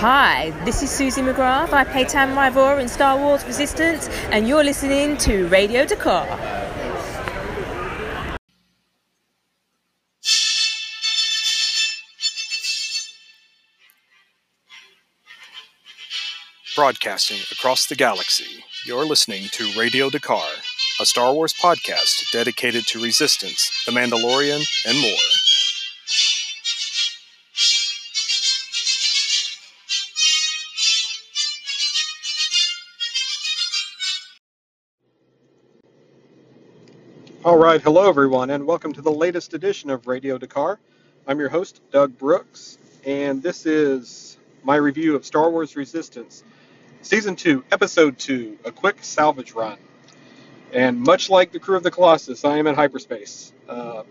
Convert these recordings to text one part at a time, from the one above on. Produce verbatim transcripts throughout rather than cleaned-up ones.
Hi, this is Suzie McGrath. I play Tam Ryvor in Star Wars Resistance, and you're listening to Radio Dakar. Broadcasting across the galaxy, you're listening to Radio Dakar, a Star Wars podcast dedicated to Resistance, The Mandalorian, and more. All right, hello everyone, and welcome to the latest edition of Radio Dakar. I'm your host, Doug Brooks, and this is my review of Star Wars Resistance. Season two, Episode two, A Quick Salvage Run. And much like the crew of the Colossus, I am in hyperspace. Uh,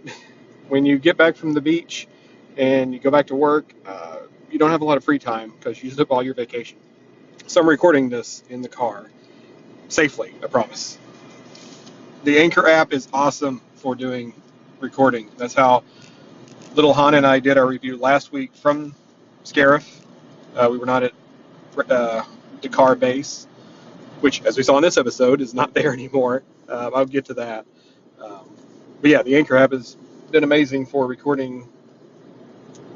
when you get back from the beach and you go back to work, uh, you don't have a lot of free time because you took all your vacation. So I'm recording this in the car, safely, I promise. The Anchor app is awesome for doing recording. That's how little Han and I did our review last week from Scarif. Uh, we were not at... Uh, Dakar base, which, as we saw in this episode, is not there anymore. Um, I'll get to that. Um, but yeah, the Anchor app has been amazing for recording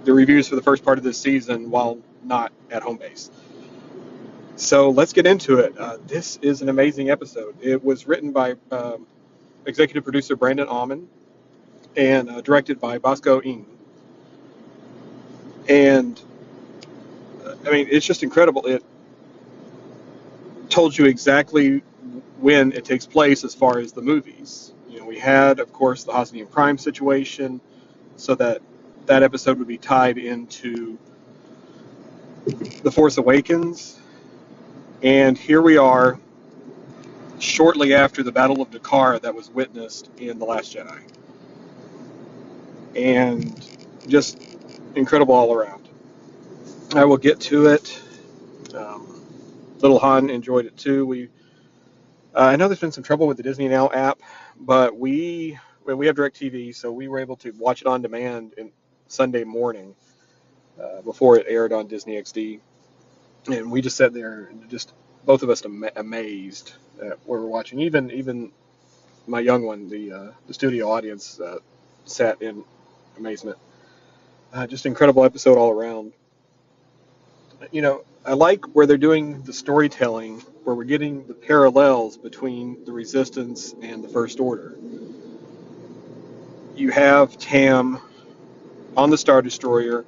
the reviews for the first part of this season while not at home base. So let's get into it. Uh, this is an amazing episode. It was written by um, executive producer Brandon Amon and uh, directed by Bosco Ng. And, uh, I mean, it's just incredible. It told you exactly when it takes place as far as the movies. You know, we had, of course, the Hosnian crime situation, so that that episode would be tied into The Force Awakens. And here we are, shortly after the Battle of Dakar that was witnessed in The Last Jedi. And just incredible all around. I will get to it. Um, Little Han enjoyed it too. We, uh, I know there's been some trouble with the Disney Now app, but we we have DirecTV, so we were able to watch it on demand in Sunday morning uh, before it aired on Disney X D, and we just sat there and just both of us am- amazed at what we were watching. Even even my young one, the uh, the studio audience, uh, sat in amazement. Uh, just incredible episode all around. You know, I like where they're doing the storytelling, where we're getting the parallels between the Resistance and the First Order. You have Tam on the Star Destroyer,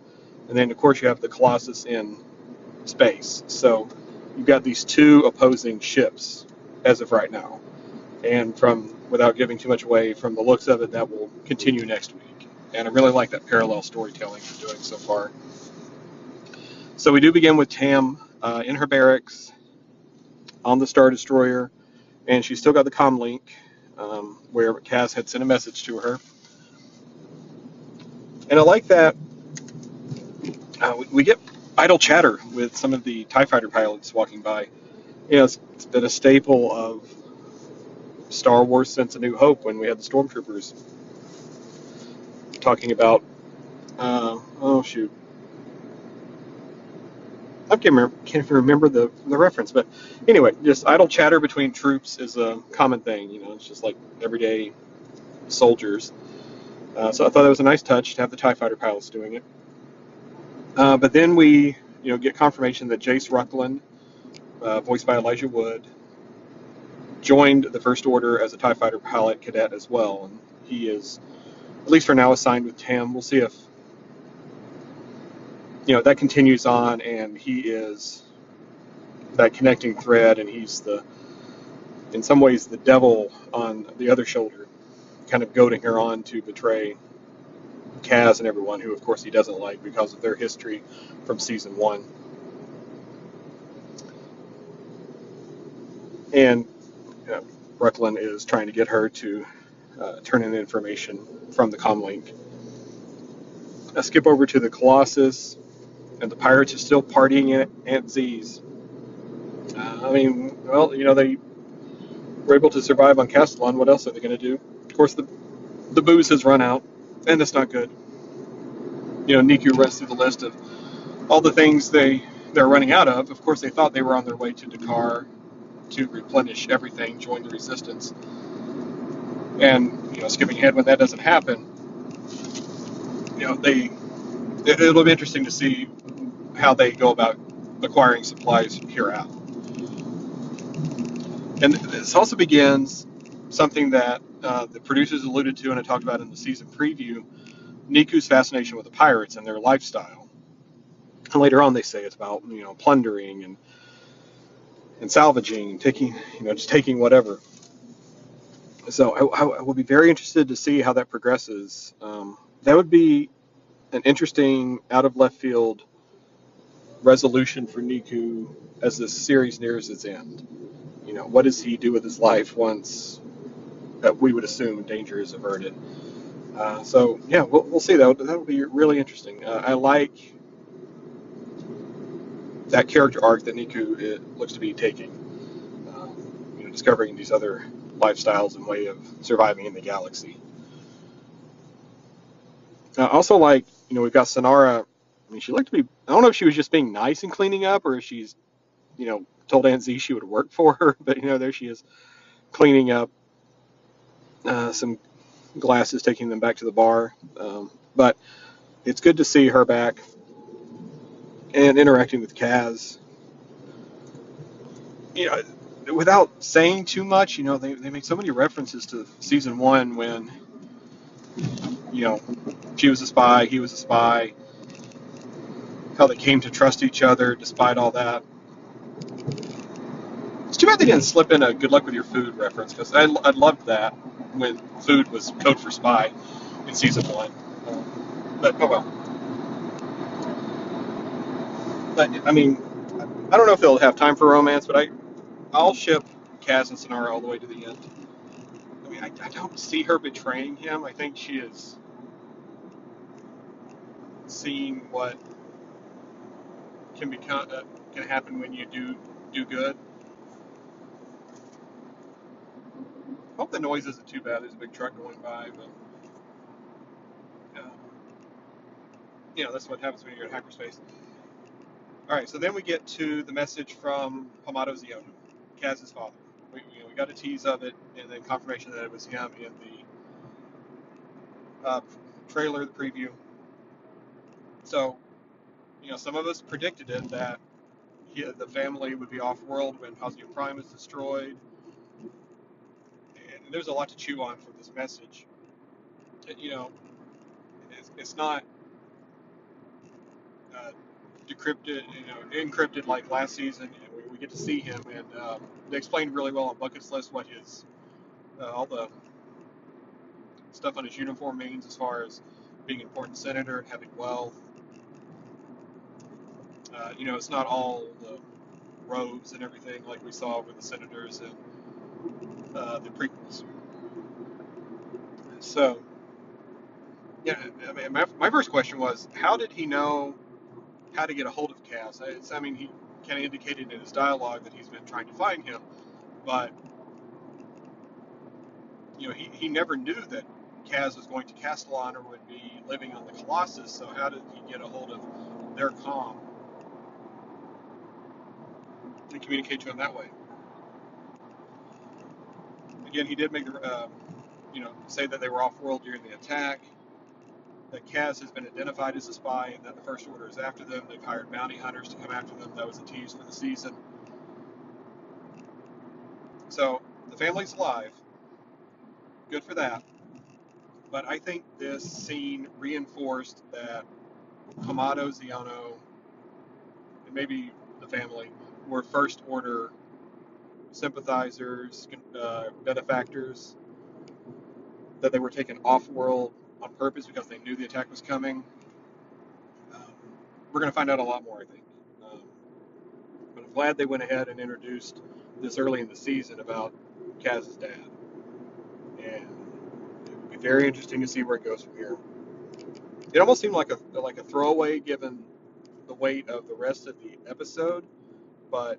and then, of course, you have the Colossus in space. So you've got these two opposing ships as of right now. And from, without giving too much away, from the looks of it, that will continue next week. And I really like that parallel storytelling they're doing so far. So we do begin with Tam uh, in her barracks on the Star Destroyer, and she's still got the comm link um, where Kaz had sent a message to her. And I like that uh, we, we get idle chatter with some of the TIE Fighter pilots walking by. You know, it's, it's been a staple of Star Wars since A New Hope when we had the Stormtroopers talking about, uh, oh shoot, I can't remember, can't remember the, the reference, but anyway, just idle chatter between troops is a common thing, you know, it's just like everyday soldiers. Uh, so I thought that was a nice touch to have the TIE Fighter pilots doing it. Uh, but then we, you know, get confirmation that Jace Rucklin, uh, voiced by Elijah Wood, joined the First Order as a TIE Fighter pilot cadet as well, and he is, at least for now, assigned with Tam. We'll see if you know, that continues on, and he is that connecting thread, and he's the, in some ways, the devil on the other shoulder, kind of goading her on to betray Kaz and everyone, who, of course, he doesn't like because of their history from season one. And you know, Rucklin is trying to get her to uh, turn in information from the comlink. I skip over to the Colossus. And the pirates are still partying at Aunt Z's. Uh, I mean, well, you know, they were able to survive on Castilon. What else are they going to do? Of course, the the booze has run out, and that's not good. You know, Niku runs through the list of all the things they they're running out of. Of course, they thought they were on their way to Dakar to replenish everything, join the resistance. And, you know, skipping ahead when that doesn't happen, you know, they, it, it'll be interesting to see how they go about acquiring supplies hereafter. And this also begins something that uh, the producers alluded to and I talked about in the season preview, Niku's fascination with the pirates and their lifestyle. And later on they say it's about, you know, plundering and and salvaging and taking, you know, just taking whatever. So I, I will be very interested to see how that progresses. Um, that would be an interesting out of left field resolution for Niku as this series nears its end. You know, what does he do with his life once uh, we would assume danger is averted? Uh, so yeah, we'll, we'll see. That that would be really interesting. Uh, I like that character arc that Niku it looks to be taking. Um, you know, discovering these other lifestyles and way of surviving in the galaxy. I also like, you know, we've got Synara. I mean, she looked to be, I don't know if she was just being nice and cleaning up or if she's, you know, told Aunt Z she would work for her, but, you know, there she is cleaning up uh, some glasses, taking them back to the bar. Um, but it's good to see her back and interacting with Kaz. You know, without saying too much, you know, they, they make so many references to season one when, you know, she was a spy, he was a spy, how they came to trust each other despite all that. It's too bad they didn't slip in a good luck with your food reference, because I, I loved that when food was code for spy in season one. Um, but, oh well. But, I mean, I don't know if they'll have time for romance, but I... I'll ship Kaz and Synara all the way to the end. I mean, I, I don't see her betraying him. I think she is seeing what can become uh, can happen when you do do good. I hope the noise isn't too bad. There's a big truck going by, but uh, you know that's what happens when you're in hyperspace. All right, so then we get to the message from Hamato Xiono, Kaz's father. We, we, we got a tease of it, and then confirmation that it was him in the uh, trailer, the preview. So, you know, some of us predicted it, that he, the family would be off-world when Positive Prime is destroyed. And there's a lot to chew on from this message. It, you know, it's, it's not uh, decrypted, you know, encrypted like last season. We get to see him, and um, they explained really well on Bucket's List what his uh, all the stuff on his uniform means as far as being an important senator and having wealth. Uh, you know, it's not all the robes and everything like we saw with the senators and uh, the prequels. So, yeah, I mean, my, my first question was, how did he know how to get a hold of Kaz? It's, I mean, he kind of indicated in his dialogue that he's been trying to find him, but, you know, he, he never knew that Kaz was going to Castilon or would be living on the Colossus, so how did he get a hold of their comm and communicate to him that way? Again, he did make, uh, you know, say that they were off-world during the attack, that Kaz has been identified as a spy and that the First Order is after them. They've hired bounty hunters to come after them. That was a tease for the season. So the family's alive. Good for that. But I think this scene reinforced that Hamato Xiono and maybe the family were First Order sympathizers, uh, benefactors, that they were taken off-world on purpose because they knew the attack was coming. Um, we're going to find out a lot more, I think. Um, but I'm glad they went ahead and introduced this early in the season about Kaz's dad. And it would be very interesting to see where it goes from here. It almost seemed like a like a throwaway given the weight of the rest of the episode, but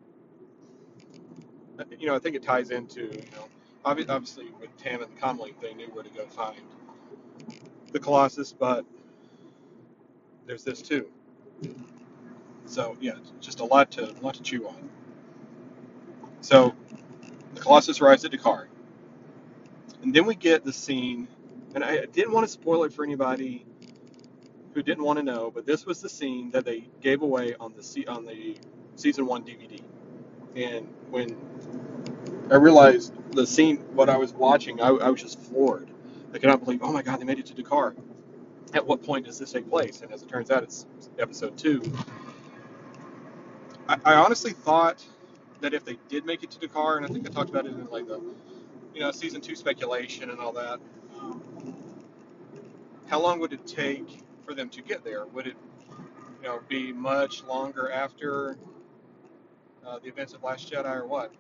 you know, I think it ties into, you know, obviously with Tam and the Comlink, they knew where to go find the Colossus, but there's this too. So yeah, just a lot to a lot to chew on. So the Colossus arrives at Dakar, and then we get the scene, and I didn't want to spoil it for anybody who didn't want to know, but this was the scene that they gave away on the on the season one D V D. And when I realized the scene, what I was watching, I, I was just floored. I could not believe, oh my God, they made it to Dakar. At what point does this take place? And as it turns out, it's episode two. I, I honestly thought that if they did make it to Dakar, and I think I talked about it in like the, you know, season two speculation and all that, how long would it take for them to get there? Would it, you know, be much longer after uh, the events of Last Jedi or what?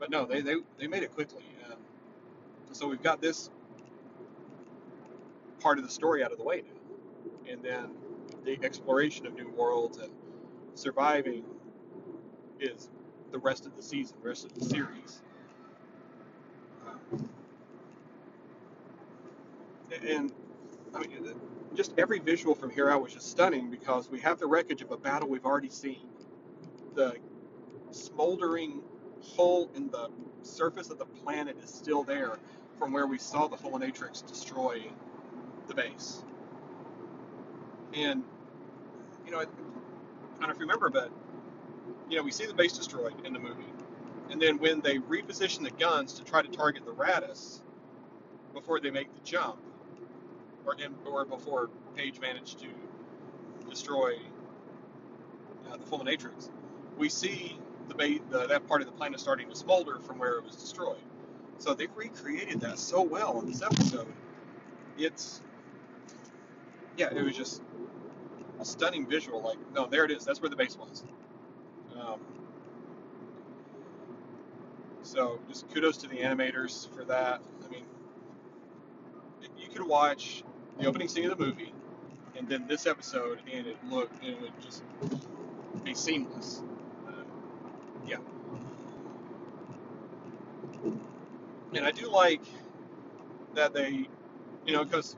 But no, they, they, they made it quickly. Um, so we've got this part of the story out of the way now. And then the exploration of new worlds and surviving is the rest of the season, the rest of the series. And, I mean, just every visual from here out was just stunning, because we have the wreckage of a battle we've already seen. The smoldering hole in the surface of the planet is still there from where we saw the Fulminatrix destroy the base. And, you know, I, I don't know if you remember, but, you know, we see the base destroyed in the movie. And then when they reposition the guns to try to target the Raddus before they make the jump, or, or before Paige managed to destroy uh, the Fulminatrix, we see the, ba- the that part of the planet starting to smolder from where it was destroyed. So they've recreated that so well in this episode. It's, yeah, it was just a stunning visual. Like, no, there it is. That's where the base was. Um, so just kudos to the animators for that. I mean, you could watch the opening scene of the movie and then this episode, and it looked, and it would just be seamless. Uh, yeah. And I do like that they, you know, because,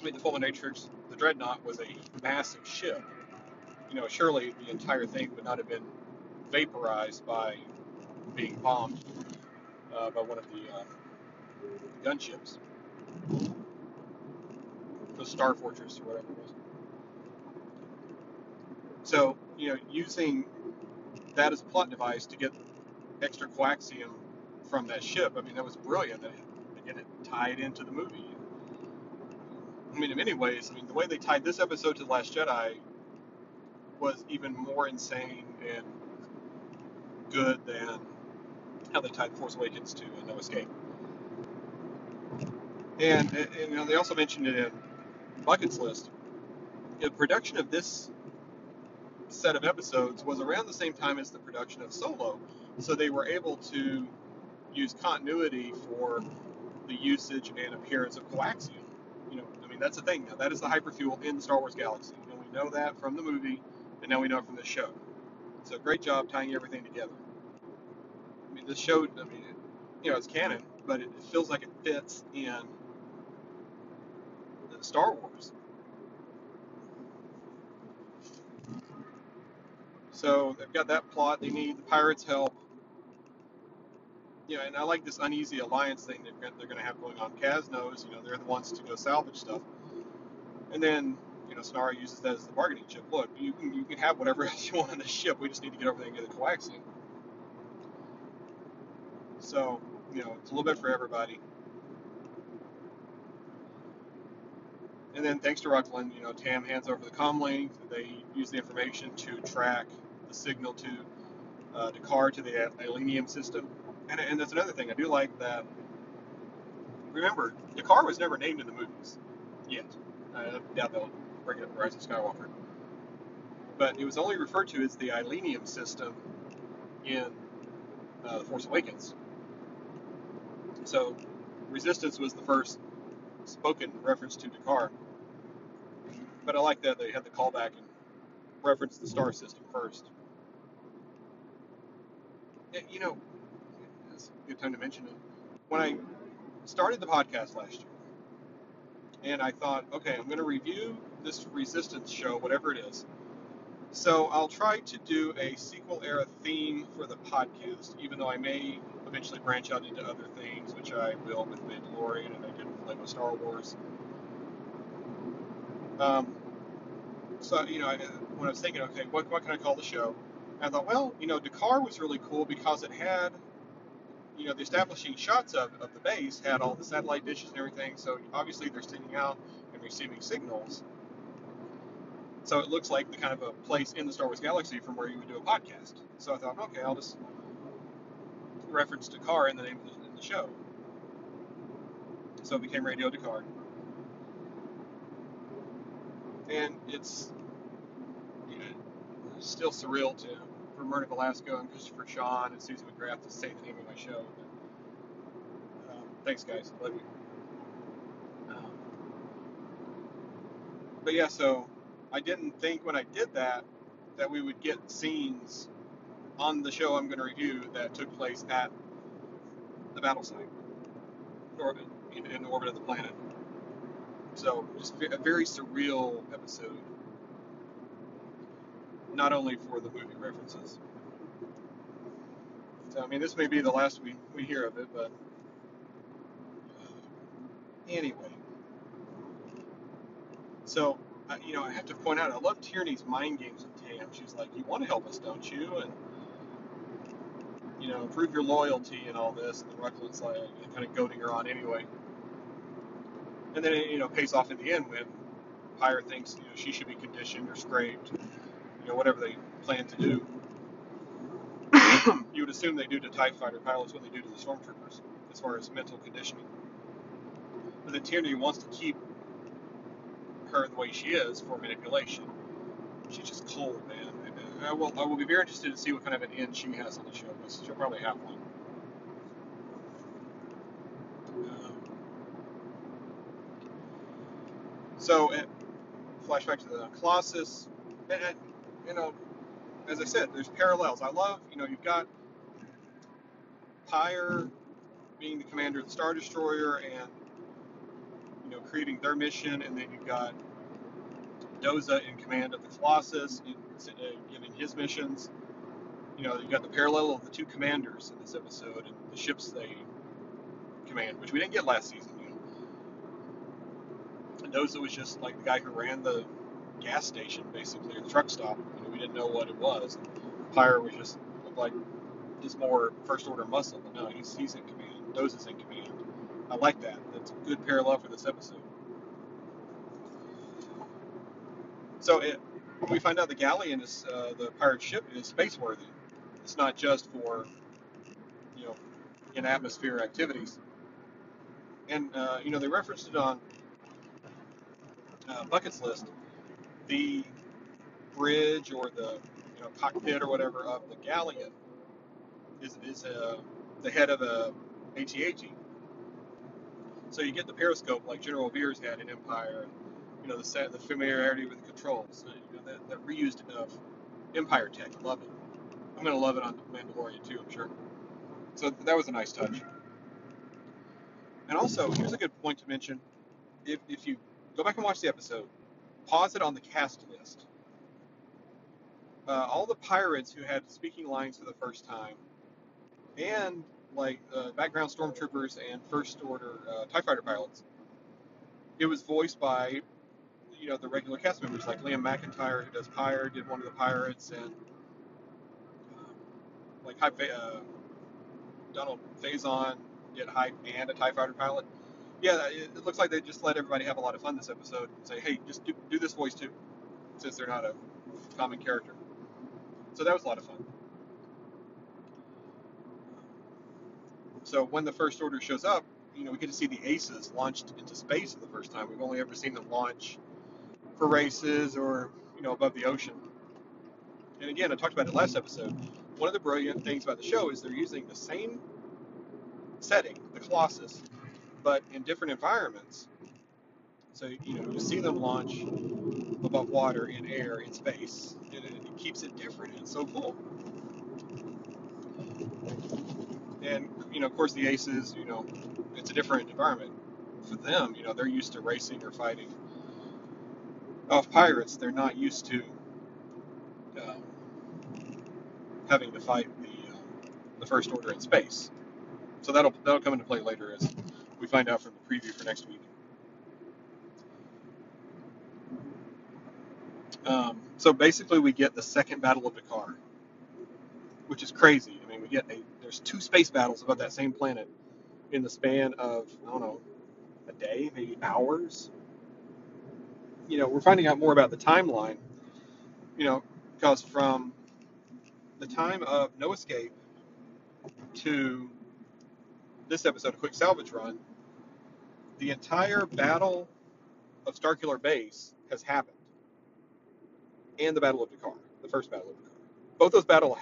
I mean, the Fulminatrix, the Dreadnought, was a massive ship. You know, surely the entire thing would not have been vaporized by being bombed uh, by one of the uh, gunships. The Star Fortress or whatever it was. So, you know, using that as a plot device to get extra coaxium from that ship, I mean, that was brilliant. That it, again, it tied into the movie. I mean, in many ways, I mean, the way they tied this episode to The Last Jedi was even more insane and good than how they tied The Force Awakens to No Escape. And, and you know, they also mentioned it in Bucket's List. The production of this set of episodes was around the same time as the production of Solo, so they were able to use continuity for the usage and appearance of coaxium. You know, I mean, that's the thing now. That is the hyperfuel in the Star Wars galaxy. And we know that from the movie, and now we know it from the show. So great job tying everything together. I mean, this show, I mean, it, you know, it's canon, but it, it feels like it fits in Star Wars. So they've got that plot. They need the pirates' help. You know, and I like this uneasy alliance thing that they're going to have going on. Casnos, you know, they're the ones to go salvage stuff. And then, you know, Synara uses that as the bargaining chip. Look, you can, you can have whatever else you want on the ship. We just need to get over there and get the coaxium. So, you know, it's a little bit for everybody. And then, thanks to Rucklin, you know, Tam hands over the comlink. They use the information to track the signal to uh, Dakar to the Ilenium system. And, and that's another thing I do like that. Remember, Dakar was never named in the movies yet. I doubt they'll bring it up in Rise of Skywalker. But it was only referred to as the Ilenium system in uh, The Force Awakens. So, Resistance was the first spoken reference to Dakar. But I like that they had the callback and referenced the star system first. And, you know, it's a good time to mention it. When I started the podcast last year, and I thought, okay, I'm going to review this Resistance show, whatever it is, So I'll try to do a sequel-era theme for the podcast, even though I may eventually branch out into other things, which I will with Mandalorian, and I did with Lego Star Wars. Um, so, you know, I, when I was thinking, okay, what, what can I call the show? And I thought, well, you know, Dakar was really cool because it had, you know, the establishing shots of, of the base had all the satellite dishes and everything, so obviously they're sticking out and receiving signals. So it looks like the kind of a place in the Star Wars galaxy from where you would do a podcast. So I thought, okay, I'll just reference Dakar in the name of the, in the show. So it became Radio Dakar. And it's, you know, still surreal to, for Myrna Velasco and Christopher Sean and Suzie McGrath to say the name of my show. But, um, thanks, guys. Love you. Um, but yeah, so I didn't think when I did that, that we would get scenes on the show I'm going to review that took place at the battle site, orbit, in, in the orbit of the planet. So just a very surreal episode, not only for the movie references. So, I mean, this may be the last we, we hear of it, but anyway. So, Uh, you know, I have to point out, I love Tierney's mind games with Tam. She's like, you want to help us, don't you? And, you know, prove your loyalty and all this. And then Rucklin's like, kind of goading her on anyway. And then it, you know, pays off in the end when Pyre thinks, you know, she should be conditioned or scraped, you know, whatever they plan to do. You would assume they do to TIE fighter pilots what they do to the stormtroopers, as far as mental conditioning. But then Tierney wants to keep her the way she is for manipulation. She's just cold, man. And I will, I will be very interested to see what kind of an end she has on the show, because she'll probably have one. Um, so, at, flashback to the Colossus, and, and, you know, as I said, there's parallels. I love, you know, you've got Pyre being the commander of the Star Destroyer and you know, creating their mission, and then you've got Doza in command of the Colossus, in, uh, giving his missions. You know, you've got the parallel of the two commanders in this episode and the ships they command, which we didn't get last season. You know. And Doza was just like the guy who ran the gas station, basically, or the truck stop. You know, we didn't know what it was. And Pyre was just looked like just more first order muscle, but no, he's, he's in command. Doza's in command. I like that. That's a good parallel for this episode. So it, we find out the Galleon is, uh, the pirate ship is space-worthy. It's not just for, you know, in-atmosphere activities. And, uh, you know, they referenced it on uh, Bucket's List. The bridge or the, you know, cockpit or whatever of the Galleon is, is uh, the head of a AT-AT. So you get the periscope like General Veers had in Empire, and, you know, the the familiarity with the controls, so, you know, that, that reused of Empire tech. I love it. I'm going to love it on Mandalorian too, I'm sure. So that was a nice touch. And also, here's a good point to mention. If, if you go back and watch the episode, pause it on the cast list. Uh, all the pirates who had speaking lines for the first time, and like uh, background stormtroopers and first order uh, TIE fighter pilots, it was voiced by, you know, the regular cast members like Liam McIntyre, who does Pyre, did one of the pirates, and uh, like Hyde Fa- uh, Donald Faison did Hyde and a TIE fighter pilot. Yeah, it, it looks like they just let everybody have a lot of fun this episode and say, hey, just do, do this voice too, since they're not a common character. So that was a lot of fun. So when the First Order shows up, you know, we get to see the Aces launched into space for the first time. We've only ever seen them launch for races or, you know, above the ocean. And again, I talked about it last episode. One of the brilliant things about the show is they're using the same setting, the Colossus, but in different environments. So, you know, to see them launch above water, in air, in space, it, it keeps it different. It's so cool. And, you know, of course, the Aces, you know, it's a different environment for them. You know, they're used to racing or fighting off pirates. They're not used to having to fight the uh, the First Order in space. So that'll that'll come into play later as we find out from the preview for next week. Um, so basically, we get the second Battle of Dakar, which is crazy. I mean, we get a there's two space battles about that same planet in the span of, I don't know, a day, maybe hours. You know, we're finding out more about the timeline, you know, because from the time of No Escape to this episode, A Quick Salvage Run, the entire Battle of Starkiller Base has happened. And the Battle of Dakar, the first Battle of Dakar. Both those, battle,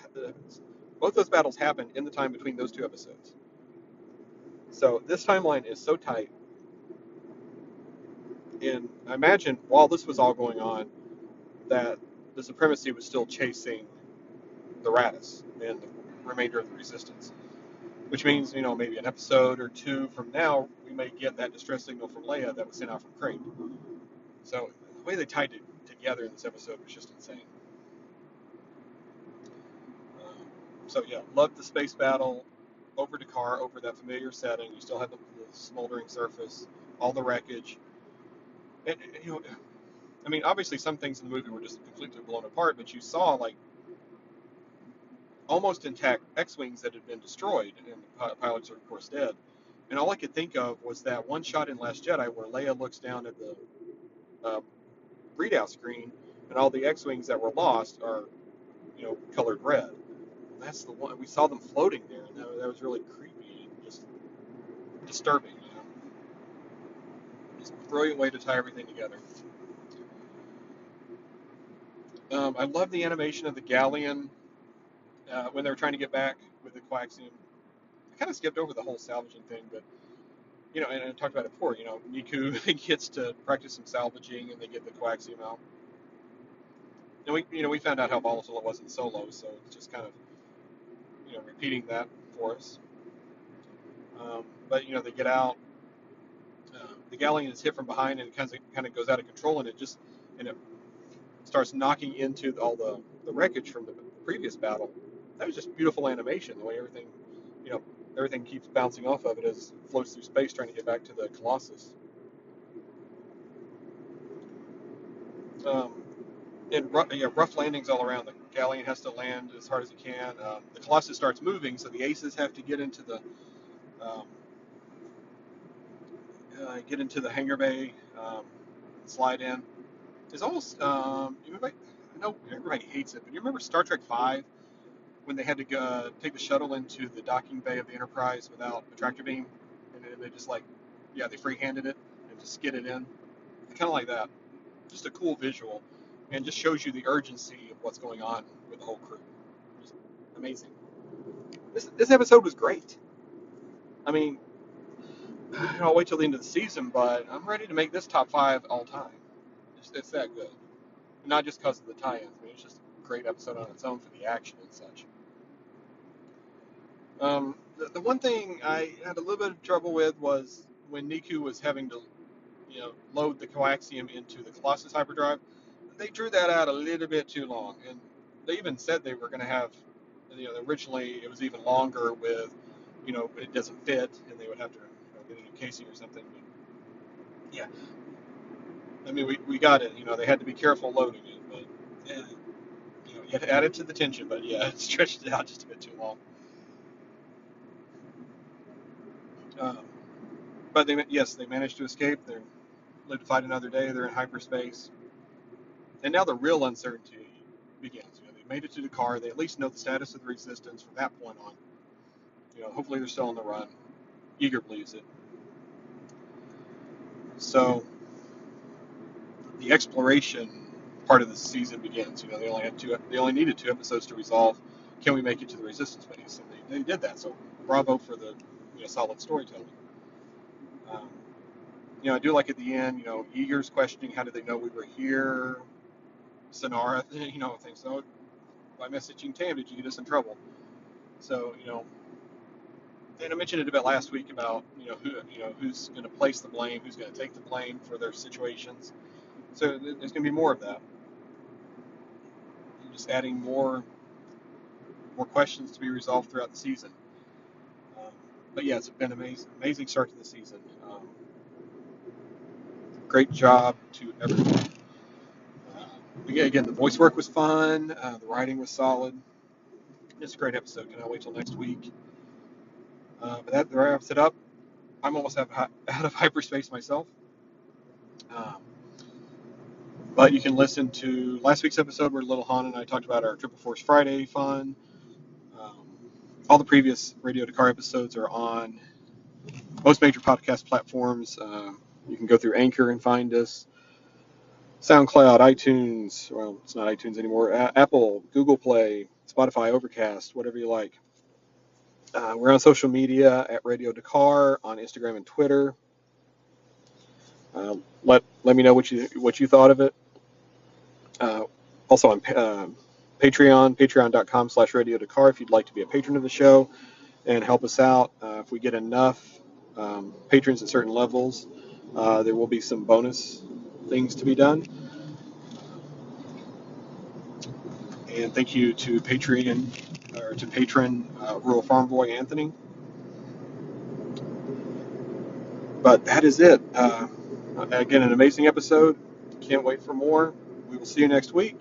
both those battles happened in the time between those two episodes. So this timeline is so tight. And I imagine while this was all going on, that the Supremacy was still chasing the Raddus and the remainder of the Resistance. Which means, you know, maybe an episode or two from now, we may get that distress signal from Leia that was sent out from Crate. So the way they tied it together in this episode was just insane. Um, so yeah, loved the space battle over Dakar, over that familiar setting. You still have the, the smoldering surface, all the wreckage. And, and, you know, I mean, obviously some things in the movie were just completely blown apart, but you saw, like, almost intact X-Wings that had been destroyed, and the pilots are, of course, dead. And all I could think of was that one shot in Last Jedi where Leia looks down at the uh, readout screen, and all the X-Wings that were lost are, you know, colored red. And that's the one. We saw them floating there, and that, that was really creepy and just disturbing, you know. Just a brilliant way to tie everything together. Um, I love the animation of the Galleon. Uh, when they were trying to get back with the coaxium, I kind of skipped over the whole salvaging thing, but, you know, and I talked about it before, you know, Niku gets to practice some salvaging, and they get the coaxium out. And we, you know, we found out how volatile it was in Solo, so it's just kind of, you know, repeating that for us. Um, but, you know, they get out, uh, the Galleon is hit from behind, and it kind of, kind of goes out of control, and it just, and it starts knocking into all the, the wreckage from the previous battle. That was just beautiful animation, the way everything, you know, everything keeps bouncing off of it as it floats through space trying to get back to the Colossus. Um, and rough, yeah, rough landings all around. The Galleon has to land as hard as it can. Um, the Colossus starts moving, so the Aces have to get into the um, uh, get into the hangar bay, um, slide in. It's almost, um, I know everybody hates it, but you remember Star Trek five? When they had to go, uh, take the shuttle into the docking bay of the Enterprise without a tractor beam, and they, they just like, yeah, they free-handed it and just skid it in. Kind of like that. Just a cool visual, and just shows you the urgency of what's going on with the whole crew. Just amazing. This this episode was great. I mean, I'll wait till the end of the season, but I'm ready to make this top five all time. It's, it's that good. Not just because of the tie-ins. I mean, it's just a great episode on its own for the action and such. Um, the, the one thing I had a little bit of trouble with was when Niku was having to, you know, load the coaxium into the Colossus hyperdrive. They drew that out a little bit too long, and they even said they were going to have, you know, originally it was even longer with, you know, it doesn't fit, and they would have to, you know, get a new casing or something. But yeah, I mean, we, we got it. You know, they had to be careful loading it, but yeah, you know, you added to the tension, but yeah, it stretched it out just a bit too long. Um, but they yes, they managed to escape. They lived to fight another day. They're in hyperspace, and now the real uncertainty begins. You know, they made it to Dakar. They at least know the status of the Resistance from that point on. You know, hopefully they're still on the run. Eager believes it. So the exploration part of the season begins. You know, they only had two. They only needed two episodes to resolve. Can we make it to the Resistance base? And they, they did that. So bravo for the, you know, solid storytelling. Um, you know, I do like at the end, you know, Eager's questioning, how did they know we were here? Synara, you know, thinks, oh, by messaging Tam, did you get us in trouble? So, you know, and I mentioned it a bit last week about, you know, who, you know, who's going to place the blame, who's going to take the blame for their situations. So there's going to be more of that. Just adding more more questions to be resolved throughout the season. Um, but yeah, it's been an amazing, amazing start to the season. Um, great job to everyone. Uh, yeah, again, the voice work was fun. Uh, the writing was solid. It's a great episode. Can I wait till next week? Uh, but that wraps it up. I'm almost out of hyperspace myself. Um, but you can listen to last week's episode where Little Han and I talked about our Triple Force Friday fun. Um, all the previous Radio Dakar episodes are on most major podcast platforms. Uh, you can go through Anchor and find us. SoundCloud, iTunes, well, it's not iTunes anymore, uh, Apple, Google Play, Spotify, Overcast, whatever you like. Uh, we're on social media at Radio Dakar on Instagram and Twitter. Uh, let let me know what you what you thought of it. Uh, also on uh, Patreon, patreon dot com slash Radio Dakar if you'd like to be a patron of the show and help us out. Uh, if we get enough um, patrons at certain levels, uh, there will be some bonus things to be done. And thank you to Patreon. Or to patron uh, rural farm boy Anthony. But that is it. Uh, again, an amazing episode. Can't wait for more. We will see you next week.